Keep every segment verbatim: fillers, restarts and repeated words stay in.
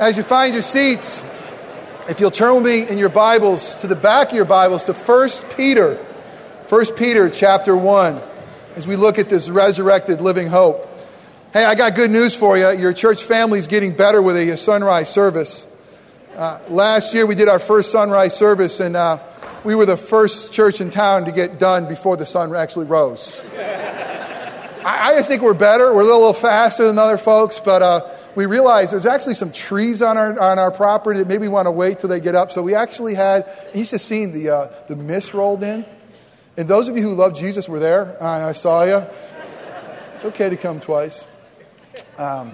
As you find your seats, if you'll turn with me in your Bibles, to the back of your Bibles, to First Peter, First Peter chapter one, as we look at this resurrected living hope. Hey, I got good news for you. Your church family's getting better with a sunrise service. Uh, last year we did our first sunrise service, and uh, we were the first church in town to get done before the sun actually rose. I, I just think we're better. We're a little, little faster than other folks, but uh, we realized there's actually some trees on our on our property that maybe we want to wait till they get up. So we actually had, you just seen the uh, the mist rolled in. And those of you who love Jesus were there. Uh, I saw you. It's okay to come twice. Um,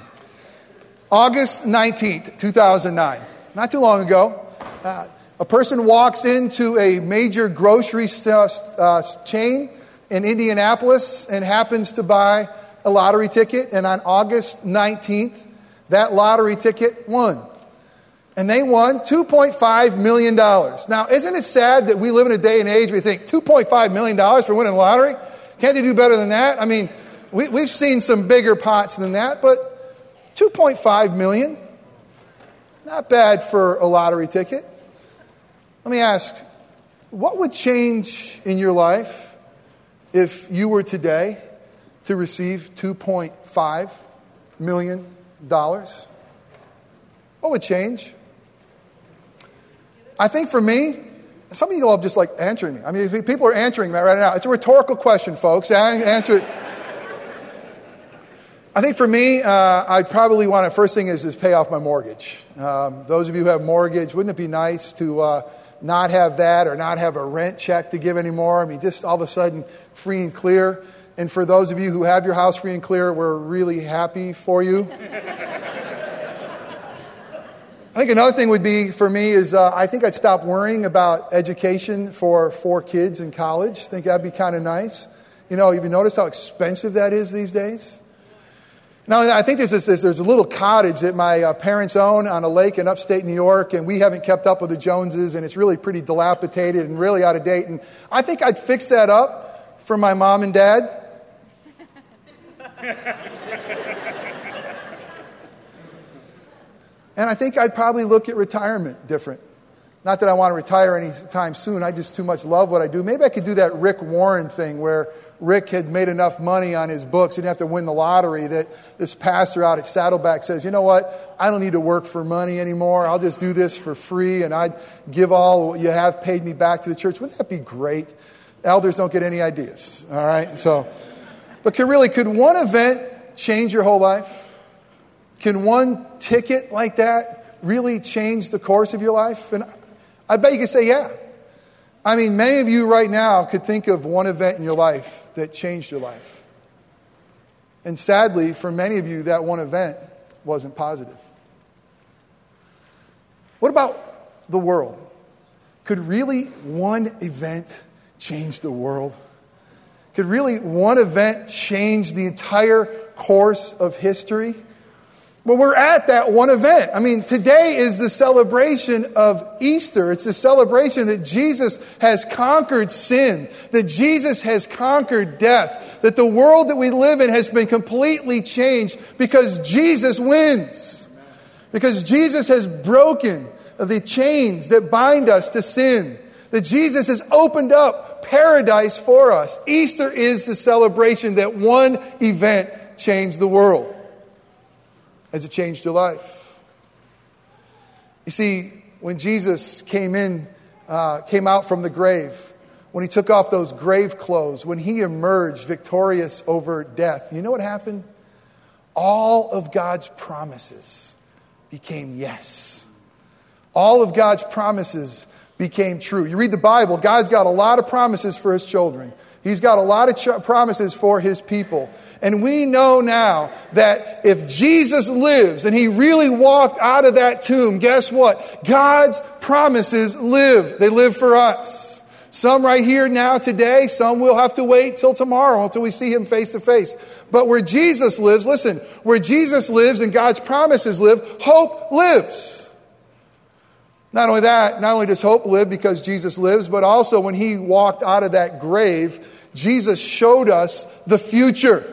August nineteenth, two thousand nine. Not too long ago. Uh, a person walks into a major grocery st- uh, chain in Indianapolis and happens to buy a lottery ticket. And on August nineteenth, that lottery ticket won. And they won two point five million dollars. Now, isn't it sad that we live in a day and age where we think two point five million dollars for winning a lottery? Can't they do better than that? I mean, we, we've seen some bigger pots than that, but two point five million dollars, not bad for a lottery ticket. Let me ask, what would change in your life if you were today to receive two point five million dollars? What would change? I think for me, some of you all just like answering me. I mean, people are answering that right now. It's a rhetorical question, folks. I answer it. I think for me, uh, I'd probably want to, first thing is, is pay off my mortgage. Um, those of you who have mortgage, wouldn't it be nice to uh, not have that or not have a rent check to give anymore? I mean, just all of a sudden, free and clear. And for those of you who have your house free and clear, we're really happy for you. I think another thing would be for me is uh, I think I'd stop worrying about education for four kids in college. I think that'd be kind of nice. You know, have you noticed how expensive that is these days? Now, I think there's this, there's a little cottage that my uh, parents own on a lake in upstate New York, and we haven't kept up with the Joneses, and it's really pretty dilapidated and really out of date. And I think I'd fix that up for my mom and dad. And I think I'd probably look at retirement different. Not that I want to retire anytime soon. I just too much love what I do. Maybe I could do that Rick Warren thing where Rick had made enough money on his books, he didn't have to win the lottery, that this pastor out at Saddleback says, you know what, I don't need to work for money anymore. I'll just do this for free, and I'd give all what you have paid me back to the church. Wouldn't that be great? Elders don't get any ideas, all right? So, but could really, could one event change your whole life? Can one ticket like that really change the course of your life? And I bet you could say, yeah. I mean, many of you right now could think of one event in your life that changed your life. And sadly, for many of you, that one event wasn't positive. What about the world? Could really one event change the world? Could really one event change the entire course of history? Well, we're at that one event. I mean, today is the celebration of Easter. It's the celebration that Jesus has conquered sin, that Jesus has conquered death, that the world that we live in has been completely changed because Jesus wins, because Jesus has broken the chains that bind us to sin, that Jesus has opened up paradise for us. Easter is the celebration that one event changed the world. Has it changed your life? You see, when Jesus came in, uh, came out from the grave, when he took off those grave clothes, when he emerged victorious over death, you know what happened? All of God's promises became yes. All of God's promises became true. You read the Bible, God's got a lot of promises for his children. He's got a lot of ch- promises for his people. And we know now that if Jesus lives and he really walked out of that tomb, guess what? God's promises live. They live for us. Some right here now today, some will have to wait till tomorrow until we see him face to face. But where Jesus lives, listen, where Jesus lives and God's promises live, hope lives. Not only that, not only does hope live because Jesus lives, but also when he walked out of that grave, Jesus showed us the future.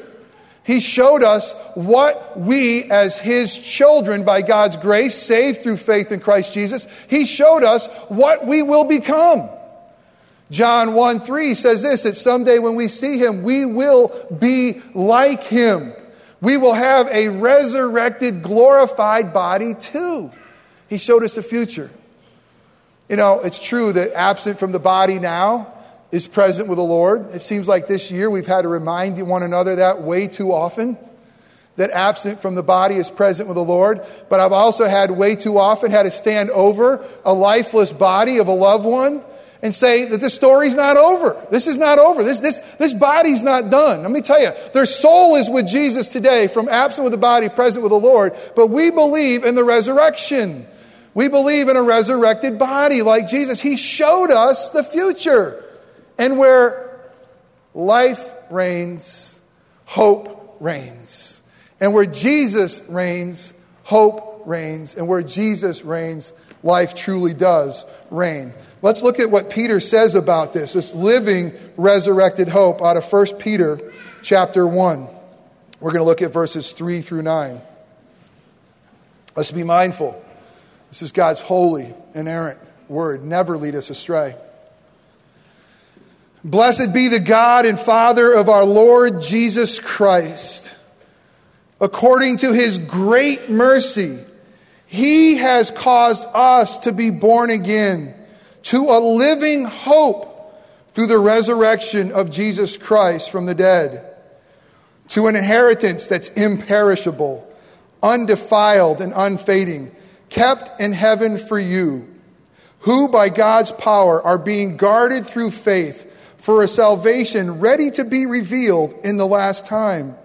He showed us what we as his children by God's grace, saved through faith in Christ Jesus, he showed us what we will become. John one three says this, that someday when we see him, we will be like him. We will have a resurrected, glorified body too. He showed us the future. You know, it's true that absent from the body now is present with the Lord. It seems like this year we've had to remind one another that way too often, that absent from the body is present with the Lord. But I've also had way too often had to stand over a lifeless body of a loved one and say that this story's not over. This is not over. This, this, this body's not done. Let me tell you, their soul is with Jesus today, from absent with the body, present with the Lord. But we believe in the resurrection. We believe in a resurrected body like Jesus. He showed us the future. And where life reigns, hope reigns. And where Jesus reigns, hope reigns. And where Jesus reigns, life truly does reign. Let's look at what Peter says about this, this living resurrected hope, out of First Peter chapter one. We're going to look at verses three through nine. Let's be mindful. This is God's holy, inerrant word. Never lead us astray. Blessed be the God and Father of our Lord Jesus Christ. According to his great mercy, he has caused us to be born again to a living hope through the resurrection of Jesus Christ from the dead, to an inheritance that's imperishable, undefiled, and unfading, kept in heaven for you, who by God's power are being guarded through faith for a salvation ready to be revealed in the last time.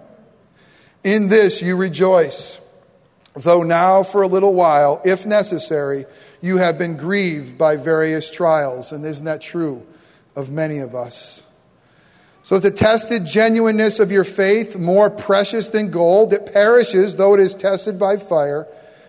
In this you rejoice, though now for a little while, if necessary, you have been grieved by various trials. And isn't that true of many of us? So that the tested genuineness of your faith, more precious than gold that perishes though it is tested by fire,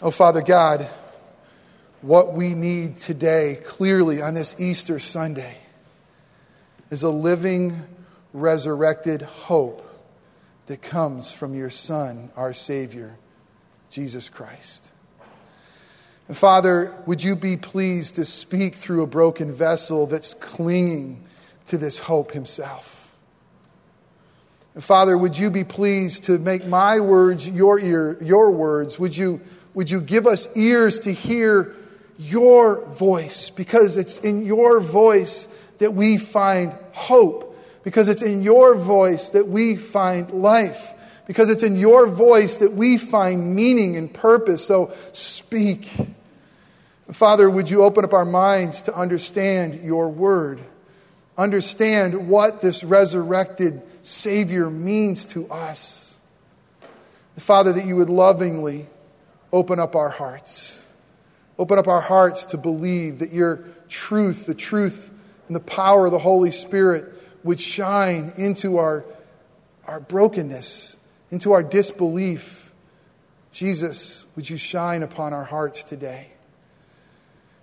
Oh, Father God, what we need today, clearly on this Easter Sunday, is a living, resurrected hope that comes from your Son, our Savior, Jesus Christ. And Father, would you be pleased to speak through a broken vessel that's clinging to this hope himself? And Father, would you be pleased to make my words your ear, your words? Would you, would you give us ears to hear your voice, because it's in your voice that we find hope, because it's in your voice that we find life, because it's in your voice that we find meaning and purpose. So speak. And Father, would you open up our minds to understand your word, understand what this resurrected Savior means to us. And Father, that you would lovingly open up our hearts. Open up our hearts to believe that your truth, the truth and the power of the Holy Spirit would shine into our, our brokenness, into our disbelief. Jesus, would you shine upon our hearts today?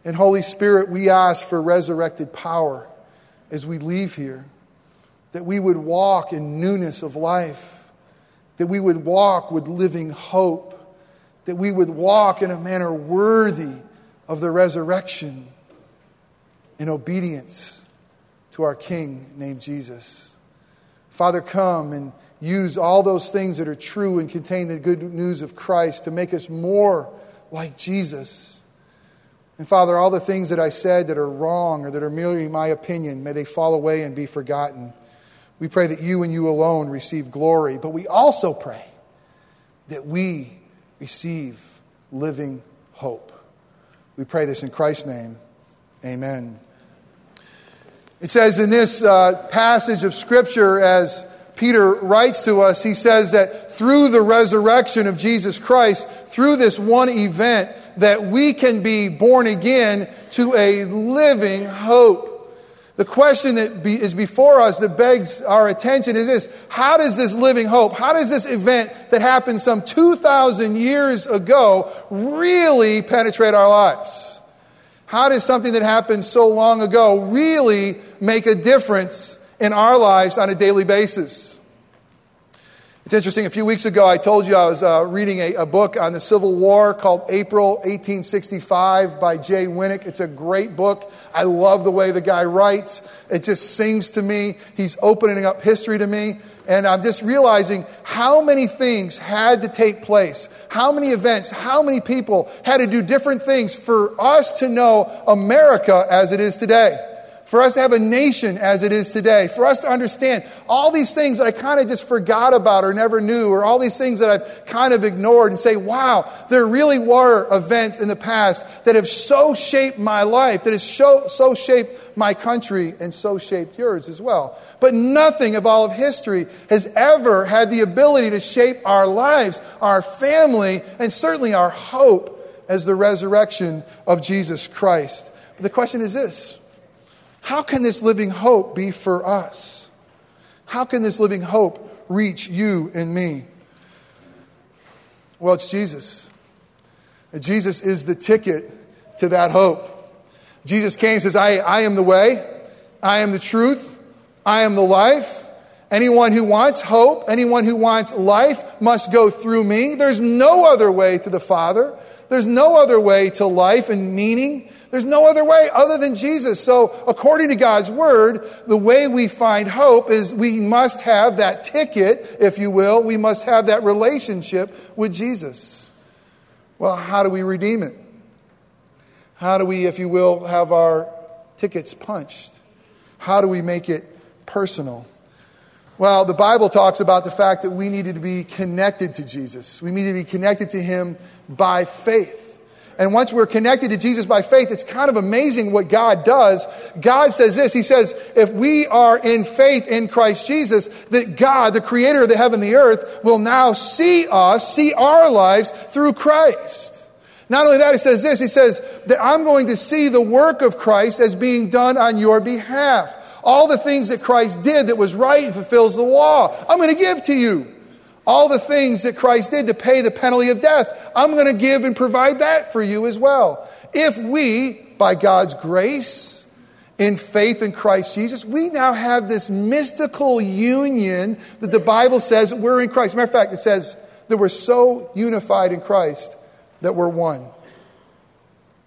And Holy Spirit, we ask for resurrected power as we leave here, that we would walk in newness of life, that we would walk with living hope, that we would walk in a manner worthy of the resurrection in obedience to our King named Jesus. Father, come and use all those things that are true and contain the good news of Christ to make us more like Jesus. And Father, all the things that I said that are wrong or that are merely my opinion, may they fall away and be forgotten. We pray that you and you alone receive glory, but we also pray that we receive living hope. We pray this in Christ's name. Amen. It says in this uh, passage of Scripture, as Peter writes to us, he says that through the resurrection of Jesus Christ, through this one event, that we can be born again to a living hope. The question that be, is before us that begs our attention is this: how does this living hope, how does this event that happened some two thousand years ago really penetrate our lives? How does something that happened so long ago really make a difference in our lives on a daily basis? It's interesting, a few weeks ago I told you I was uh, reading a, a book on the Civil War called April eighteen sixty-five by Jay Winik. It's a great book. I love the way the guy writes. It just sings to me. He's opening up history to me. And I'm just realizing how many things had to take place. How many events, how many people had to do different things for us to know America as it is today. For us to have a nation as it is today. For us to understand all these things that I kind of just forgot about or never knew, or all these things that I've kind of ignored, and say, wow, there really were events in the past that have so shaped my life, that has so, so shaped my country, and so shaped yours as well. But nothing of all of history has ever had the ability to shape our lives, our family, and certainly our hope as the resurrection of Jesus Christ. But the question is this: how can this living hope be for us? How can this living hope reach you and me? Well, it's Jesus. Jesus is the ticket to that hope. Jesus came and says, I, I am the way, I am the truth, I am the life. Anyone who wants hope, anyone who wants life must go through me. There's no other way to the Father. There's no other way to life and meaning. There's no other way other than Jesus. So according to God's word, the way we find hope is we must have that ticket, if you will. We must have that relationship with Jesus. Well, how do we redeem it? How do we, if you will, have our tickets punched? How do we make it personal? Well, the Bible talks about the fact that we needed to be connected to Jesus. We need to be connected to him by faith. And once we're connected to Jesus by faith, it's kind of amazing what God does. God says this. He says, if we are in faith in Christ Jesus, that God, the creator of the heaven and the earth, will now see us, see our lives through Christ. Not only that, he says this. He says that I'm going to see the work of Christ as being done on your behalf. All the things that Christ did that was right and fulfills the law, I'm going to give to you. All the things that Christ did to pay the penalty of death, I'm going to give and provide that for you as well. If we, by God's grace, in faith in Christ Jesus, we now have this mystical union that the Bible says we're in Christ. Matter of fact, it says that we're so unified in Christ that we're one.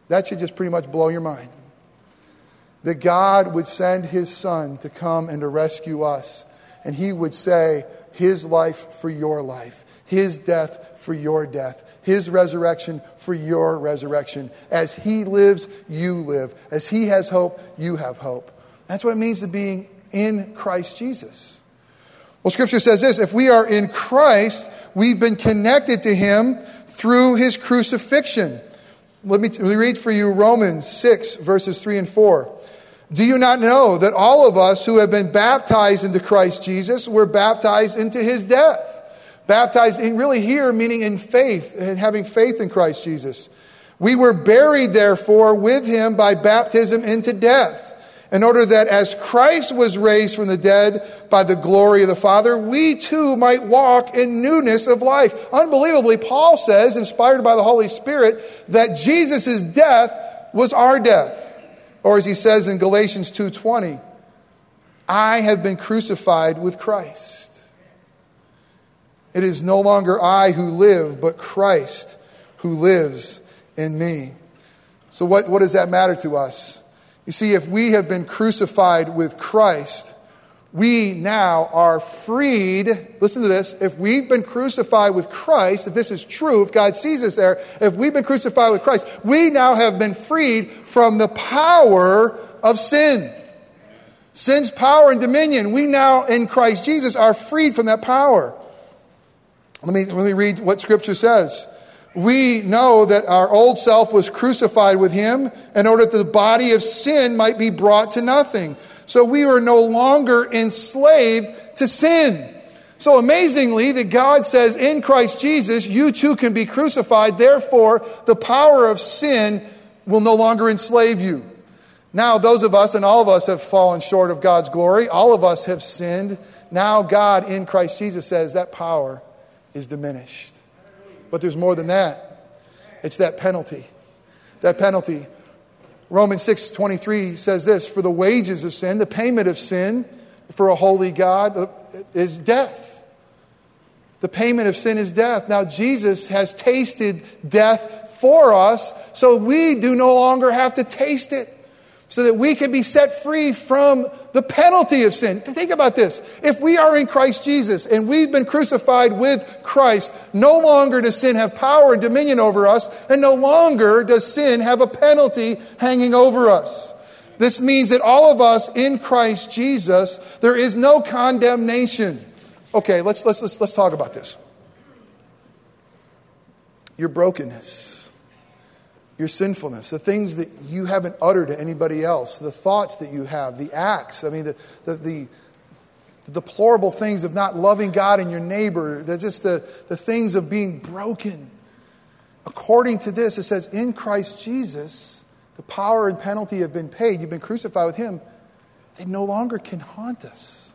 That should just pretty much blow your mind. That God would send his son to come and to rescue us. And he would say, his life for your life, his death for your death, his resurrection for your resurrection. As he lives, you live. As he has hope, you have hope. That's what it means to being in Christ Jesus. Well, Scripture says this: if we are in Christ, we've been connected to him through his crucifixion. Let me, let me read for you Romans six, verses three and four. Do you not know that all of us who have been baptized into Christ Jesus were baptized into his death? Baptized in really here, meaning in faith and having faith in Christ Jesus. We were buried, therefore, with him by baptism into death, in order that as Christ was raised from the dead by the glory of the Father, we too might walk in newness of life. Unbelievably, Paul says, inspired by the Holy Spirit, that Jesus' death was our death. Or as he says in Galatians two twenty, I have been crucified with Christ. It is no longer I who live, but Christ who lives in me. So what, what does that matter to us? You see, if we have been crucified with Christ, we now are freed. Listen to this. If we've been crucified with Christ, if this is true, if God sees us there, if we've been crucified with Christ, we now have been freed from the power of sin. Sin's power and dominion. We now in Christ Jesus are freed from that power. Let me, let me read what Scripture says. We know that our old self was crucified with him in order that the body of sin might be brought to nothing. So we are no longer enslaved to sin. So amazingly, that God says, in Christ Jesus, you too can be crucified. Therefore, the power of sin will no longer enslave you. Now, those of us, and all of us, have fallen short of God's glory. All of us have sinned. Now, God, in Christ Jesus, says that power is diminished. But there's more than that. It's that penalty. That penalty. Romans six twenty-three says this, for the wages of sin, the payment of sin for a holy God is death. The payment of sin is death. Now, Jesus has tasted death for us, so we do no longer have to taste it, so that we can be set free from the penalty of sin. Think about this. If we are in Christ Jesus and we've been crucified with Christ, no longer does sin have power and dominion over us, and no longer does sin have a penalty hanging over us. This means that all of us in Christ Jesus, there is no condemnation. Okay, let's let's let's, let's talk about this. Your brokenness. Your sinfulness, the things that you haven't uttered to anybody else, the thoughts that you have, the acts, I mean, the the, the, the deplorable things of not loving God and your neighbor, that's just the, the things of being broken. According to this, it says, in Christ Jesus, the power and penalty have been paid. You've been crucified with him. They no longer can haunt us.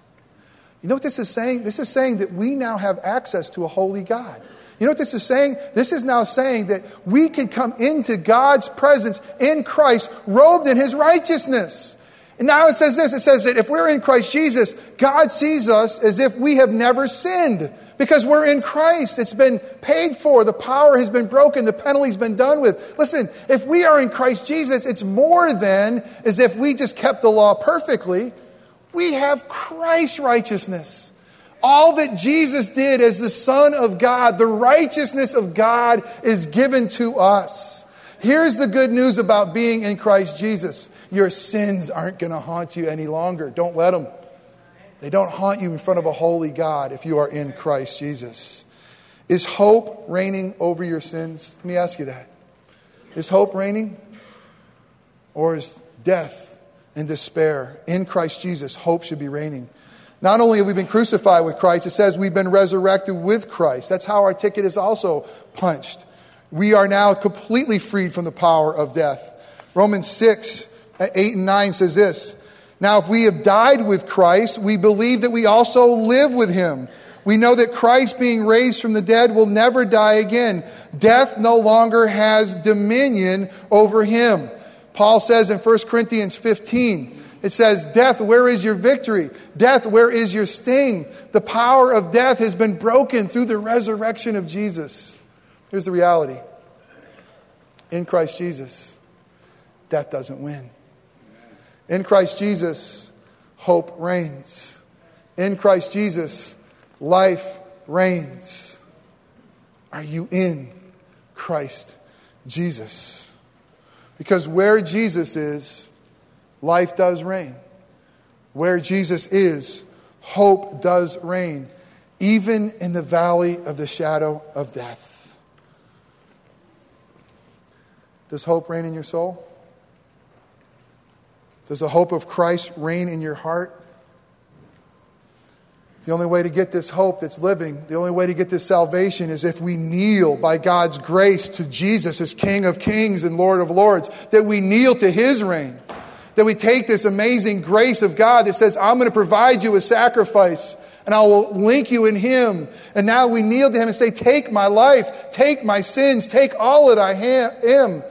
You know what this is saying? This is saying that we now have access to a holy God. You know what this is saying? This is now saying that we can come into God's presence in Christ, robed in his righteousness. And now it says this, it says that if we're in Christ Jesus, God sees us as if we have never sinned, because we're in Christ. It's been paid for. The power has been broken. The penalty's been done with. Listen, if we are in Christ Jesus, it's more than as if we just kept the law perfectly. We have Christ's righteousness. All that Jesus did as the Son of God, the righteousness of God is given to us. Here's the good news about being in Christ Jesus. Your sins aren't going to haunt you any longer. Don't let them. They don't haunt you in front of a holy God if you are in Christ Jesus. Is hope reigning over your sins? Let me ask you that. Is hope reigning? Or is death and despair? In Christ Jesus, hope should be reigning. Not only have we been crucified with Christ, it says we've been resurrected with Christ. That's how our ticket is also punched. We are now completely freed from the power of death. Romans six, eight and nine says this. Now if we have died with Christ, we believe that we also live with him. We know that Christ, being raised from the dead, will never die again. Death no longer has dominion over him. Paul says in First Corinthians fifteen, it says, death, where is your victory? Death, where is your sting? The power of death has been broken through the resurrection of Jesus. Here's the reality. In Christ Jesus, death doesn't win. In Christ Jesus, hope reigns. In Christ Jesus, life reigns. Are you in Christ Jesus? Because where Jesus is, life does reign. Where Jesus is, hope does reign, even in the valley of the shadow of death. Does hope reign in your soul? Does the hope of Christ reign in your heart? The only way to get this hope that's living, the only way to get this salvation is if we kneel by God's grace to Jesus as King of Kings and Lord of Lords, that we kneel to his reign. That we take this amazing grace of God that says, I'm going to provide you a sacrifice and I will link you in him. And now we kneel to him and say, take my life, take my sins, take all that I am.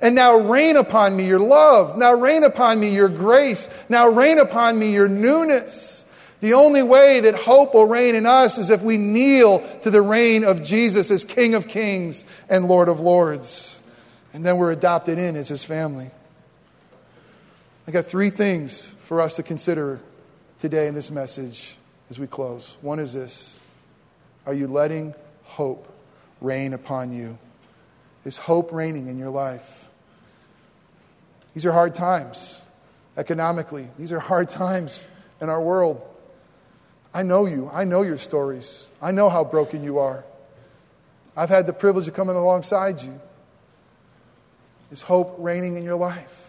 And now rain upon me your love. Now rain upon me your grace. Now rain upon me your newness. The only way that hope will reign in us is if we kneel to the reign of Jesus as King of Kings and Lord of Lords. And then we're adopted in as his family. I got three things for us to consider today in this message as we close. One is this. Are you letting hope reign upon you? Is hope reigning in your life? These are hard times economically. These are hard times in our world. I know you. I know your stories. I know how broken you are. I've had the privilege of coming alongside you. Is hope reigning in your life?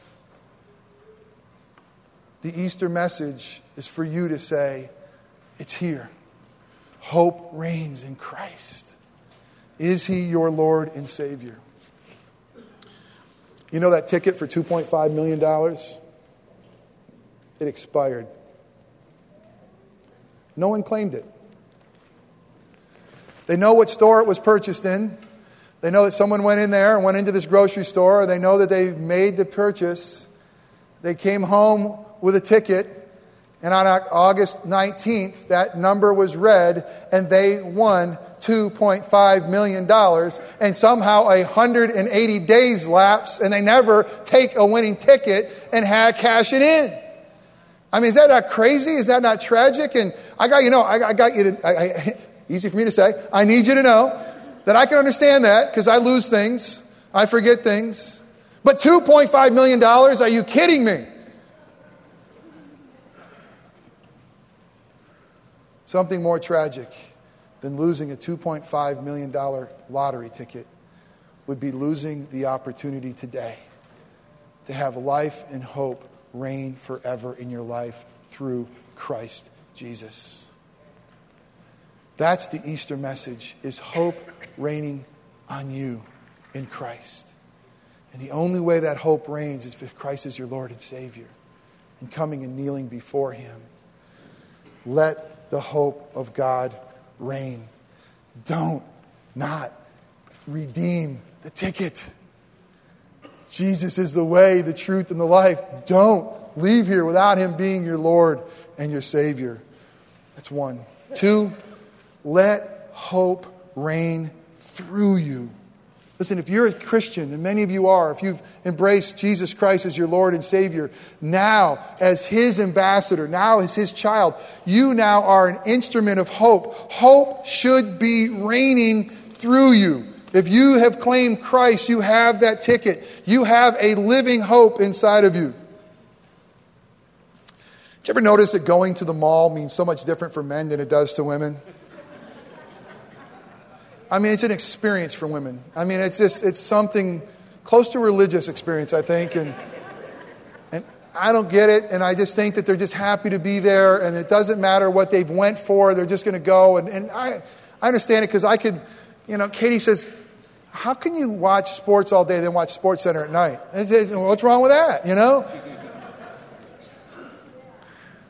The Easter message is for you to say, it's here. Hope reigns in Christ. Is he your Lord and Savior? You know that ticket for two point five million dollars? It expired. No one claimed it. They know what store it was purchased in. They know that someone went in there and went into this grocery store. They know that they made the purchase. They came home with a ticket. And on August nineteenth, that number was read, and they won two point five million dollars. And somehow one hundred eighty days lapsed, and they never take a winning ticket and had cash it in. I mean, is that not crazy? Is that not tragic? And I got you know, I, I got you to. I, I, easy for me to say. I need you to know that I can understand that because I lose things, I forget things. But two point five million dollars? Are you kidding me? Something more tragic than losing a two point five million dollars lottery ticket would be losing the opportunity today to have life and hope reign forever in your life through Christ Jesus. That's the Easter message, is hope reigning on you in Christ. And the only way that hope reigns is if Christ is your Lord and Savior and coming and kneeling before him. Let the hope of God reign. Don't not redeem the ticket. Jesus is the way, the truth, and the life. Don't leave here without him being your Lord and your Savior. That's one. Two, let hope reign through you. Listen, if you're a Christian, and many of you are, if you've embraced Jesus Christ as your Lord and Savior, now as his ambassador, now as his child, you now are an instrument of hope. Hope should be reigning through you. If you have claimed Christ, you have that ticket. You have a living hope inside of you. Did you ever notice that going to the mall means so much different for men than it does to women? I mean, it's an experience for women. I mean, it's just, it's something close to a religious experience, I think. And and I don't get it. And I just think that they're just happy to be there. And it doesn't matter what they've went for. They're just going to go. And, and I, I understand it because I could, you know, Katie says, how can you watch sports all day and then watch Sports Center at night? It's, it's, what's wrong with that, you know?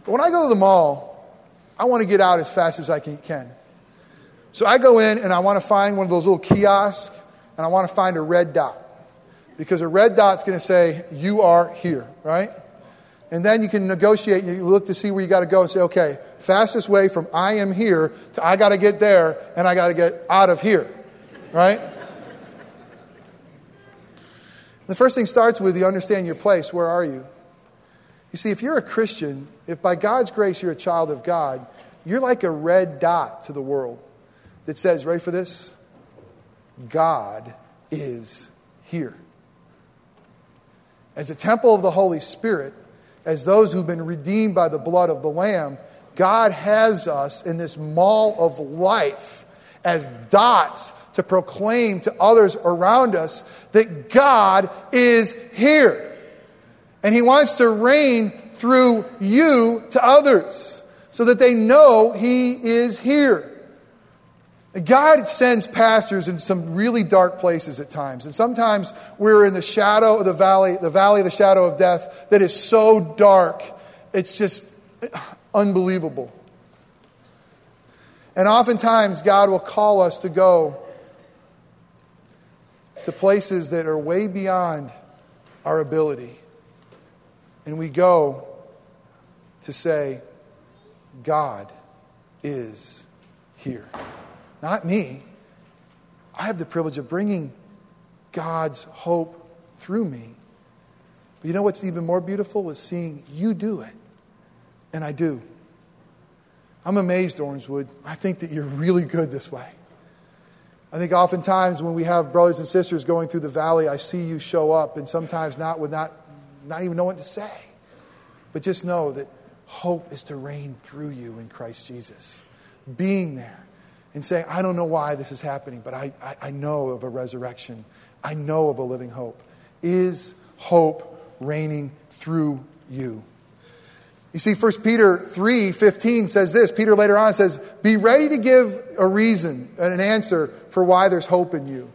But when I go to the mall, I want to get out as fast as I can. So I go in and I want to find one of those little kiosks and I want to find a red dot because a red dot's going to say, you are here, right? And then you can negotiate. You look to see where you got to go and say, okay, fastest way from I am here to I got to get there and I got to get out of here, right? The first thing starts with you understand your place. Where are you? You see, if you're a Christian, if by God's grace you're a child of God, you're like a red dot to the world. That says, ready for this? God is here. As a temple of the Holy Spirit, as those who've been redeemed by the blood of the Lamb, God has us in this mall of life as dots to proclaim to others around us that God is here. And he wants to reign through you to others so that they know he is here. God sends pastors in some really dark places at times. And sometimes we're in the shadow of the valley, the valley of the shadow of death that is so dark, it's just unbelievable. And oftentimes God will call us to go to places that are way beyond our ability. And we go to say, God is here. Not me. I have the privilege of bringing God's hope through me. But you know what's even more beautiful is seeing you do it. And I do. I'm amazed, Orangewood. I think that you're really good this way. I think oftentimes when we have brothers and sisters going through the valley, I see you show up and sometimes not with not, not even know what to say. But just know that hope is to reign through you in Christ Jesus. Being there. And saying, I don't know why this is happening, but I, I, I know of a resurrection. I know of a living hope. Is hope reigning through you? You see, First Peter three fifteen says this. Peter later on says, be ready to give a reason and an answer for why there's hope in you.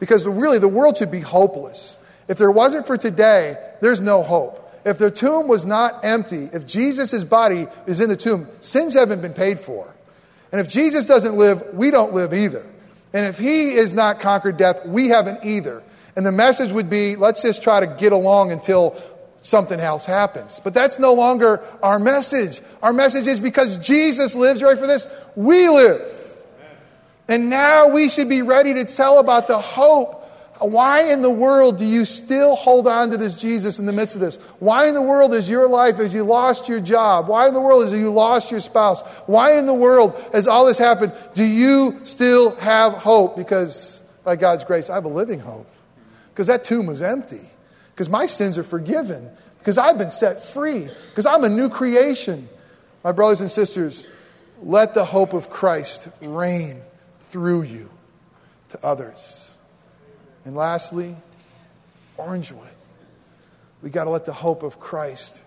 Because really, the world should be hopeless. If there wasn't for today, there's no hope. If the tomb was not empty, if Jesus' body is in the tomb, sins haven't been paid for. And if Jesus doesn't live, we don't live either. And if he is not conquered death, we haven't either. And the message would be, let's just try to get along until something else happens. But that's no longer our message. Our message is because Jesus lives, right for this, we live. Amen. And now we should be ready to tell about the hope. Why in the world do you still hold on to this Jesus in the midst of this? Why in the world is your life as you lost your job? Why in the world is you lost your spouse? Why in the world has all this happened? Do you still have hope? Because by God's grace, I have a living hope. Because that tomb was empty. Because my sins are forgiven. Because I've been set free. Because I'm a new creation. My brothers and sisters, let the hope of Christ reign through you to others. And lastly, Orangewood. We got to let the hope of Christ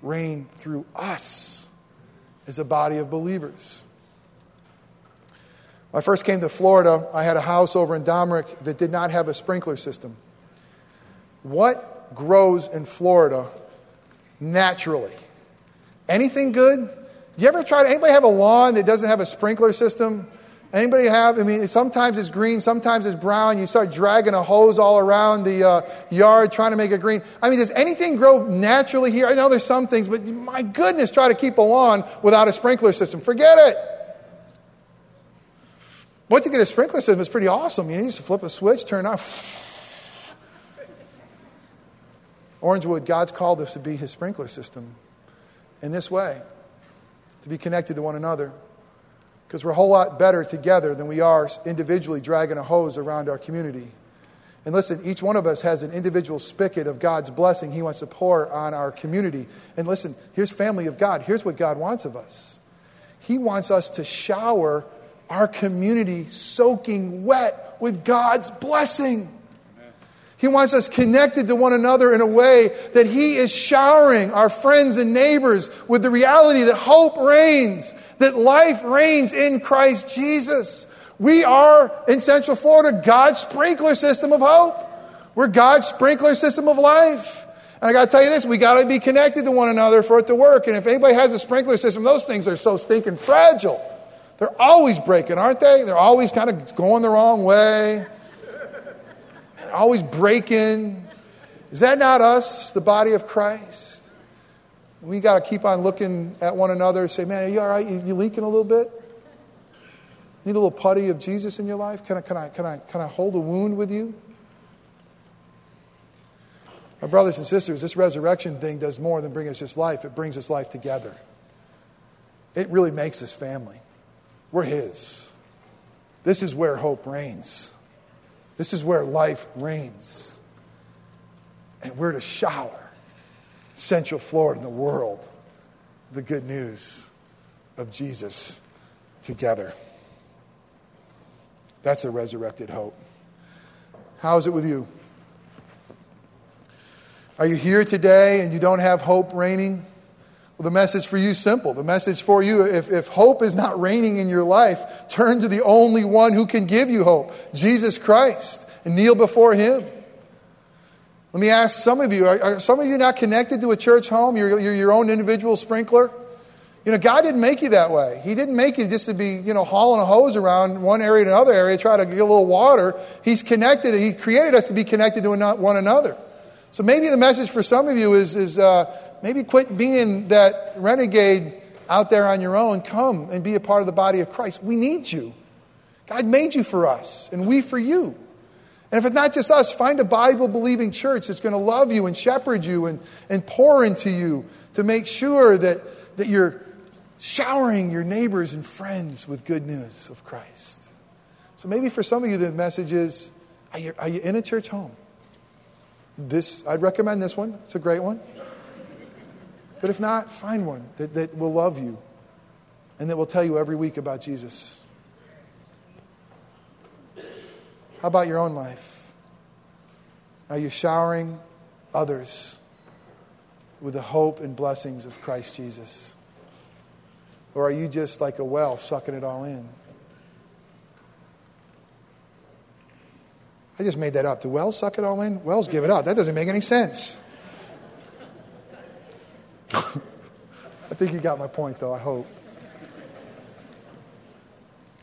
reign through us as a body of believers. When I first came to Florida, I had a house over in Domerick that did not have a sprinkler system. What grows in Florida naturally? Anything good? Do you ever try to, anybody have a lawn that doesn't have a sprinkler system? Anybody have, I mean, sometimes it's green, sometimes it's brown. You start dragging a hose all around the uh, yard trying to make it green. I mean, does anything grow naturally here? I know there's some things, but my goodness, try to keep a lawn without a sprinkler system. Forget it. Once you get a sprinkler system, it's pretty awesome. You just flip a switch, turn it off. Orangewood, God's called us to be his sprinkler system in this way, to be connected to one another. Because we're a whole lot better together than we are individually dragging a hose around our community. And listen, each one of us has an individual spigot of God's blessing he wants to pour on our community. And listen, here's family of God. Here's what God wants of us. He wants us to shower our community soaking wet with God's blessing. He wants us connected to one another in a way that he is showering our friends and neighbors with the reality that hope reigns, that life reigns in Christ Jesus. We are, in Central Florida, God's sprinkler system of hope. We're God's sprinkler system of life. And I got to tell you this, we got to be connected to one another for it to work. And if anybody has a sprinkler system, those things are so stinking fragile. They're always breaking, aren't they? They're always kind of going the wrong way. Always breaking. Is that not us, the body of Christ? We got to keep on looking at one another and say, man, are you all right? You, you leaking a little bit? Need a little putty of Jesus in your life? Can I, can I, can I, can I hold a wound with you? My brothers and sisters, this resurrection thing does more than bring us just life. It brings us life together. It really makes us family. We're his. This is where hope reigns. This is where life reigns. And we're to shower Central Florida and the world the good news of Jesus together. That's a resurrected hope. How is it with you? Are you here today and you don't have hope reigning? Well, the message for you is simple. The message for you, if, if hope is not reigning in your life, turn to the only one who can give you hope, Jesus Christ, and kneel before him. Let me ask some of you, are, are some of you not connected to a church home? You're, you're your own individual sprinkler? You know, God didn't make you that way. He didn't make you just to be, you know, hauling a hose around one area to another area, try to get a little water. He's connected. He created us to be connected to one another. So maybe the message for some of you is, is uh, maybe quit being that renegade out there on your own. Come and be a part of the body of Christ. We need you. God made you for us, and we for you. And if it's not just us, find a Bible-believing church that's going to love you and shepherd you and, and pour into you to make sure that, that you're showering your neighbors and friends with good news of Christ. So maybe for some of you the message is, are you, are you in a church home? This, I'd recommend this one. It's a great one. But if not, find one that, that will love you and that will tell you every week about Jesus. How about your own life? Are you showering others with the hope and blessings of Christ Jesus? Or are you just like a well sucking it all in? I just made that up. Do wells suck it all in? Wells give it out. That doesn't make any sense. I think you got my point, though, I hope.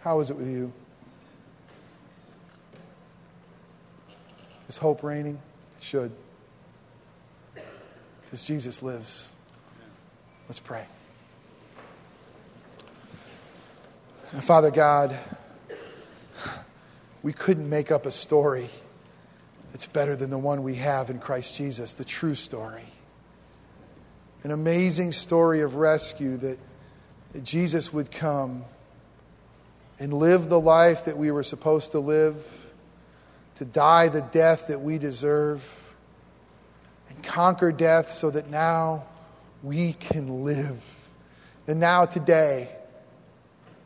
How is it with you? Is hope reigning? It should. Because Jesus lives. Let's pray. And Father God, we couldn't make up a story that's better than the one we have in Christ Jesus, the true story. An amazing story of rescue that, that Jesus would come and live the life that we were supposed to live, to die the death that we deserve, and conquer death so that now we can live. And now today,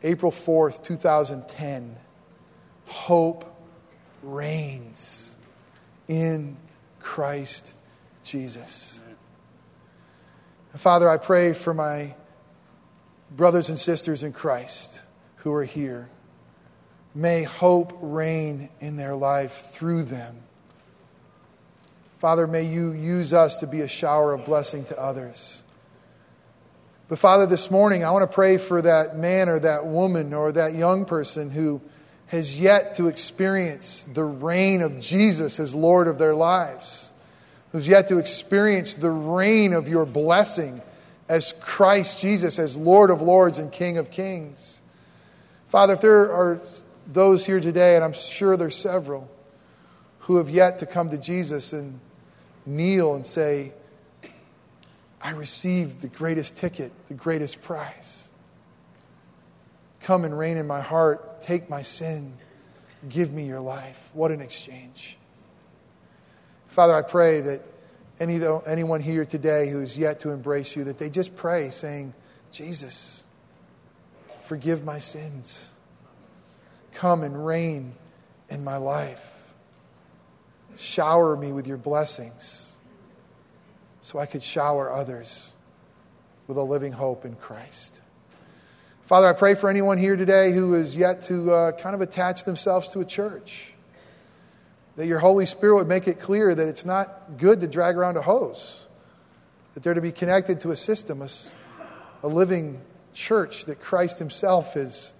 April fourth, two thousand ten, hope reigns in Christ Jesus. And Father, I pray for my brothers and sisters in Christ who are here. May hope reign in their life through them. Father, may you use us to be a shower of blessing to others. But Father, this morning, I want to pray for that man or that woman or that young person who has yet to experience the reign of Jesus as Lord of their lives, who's yet to experience the reign of your blessing as Christ Jesus, as Lord of Lords and King of Kings. Father, if there are those here today, and I'm sure there's several, who have yet to come to Jesus and kneel and say, I received the greatest ticket, the greatest prize. Come and reign in my heart. Take my sin. Give me your life. What an exchange. Father, I pray that any anyone here today who is yet to embrace you, that they just pray saying, Jesus, forgive my sins. Come and reign in my life. Shower me with your blessings so I could shower others with a living hope in Christ. Father, I pray for anyone here today who is yet to uh, kind of attach themselves to a church, that your Holy Spirit would make it clear that it's not good to drag around a hose, that they're to be connected to a system, a, a living church that Christ himself has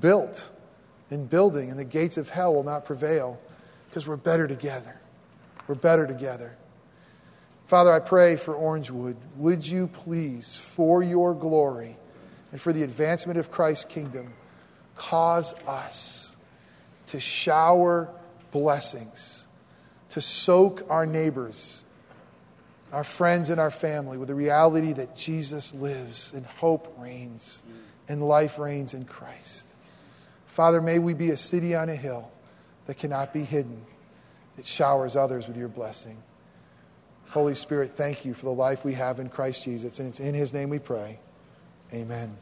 built and building, and the gates of hell will not prevail because we're better together. We're better together. Father, I pray for Orangewood. Would you please, for your glory, and for the advancement of Christ's kingdom, cause us to shower blessings, to soak our neighbors, our friends and our family with the reality that Jesus lives and hope reigns and life reigns in Christ. Father, may we be a city on a hill that cannot be hidden, that showers others with your blessing. Holy Spirit, thank you for the life we have in Christ Jesus, and it's in his name we pray. Amen.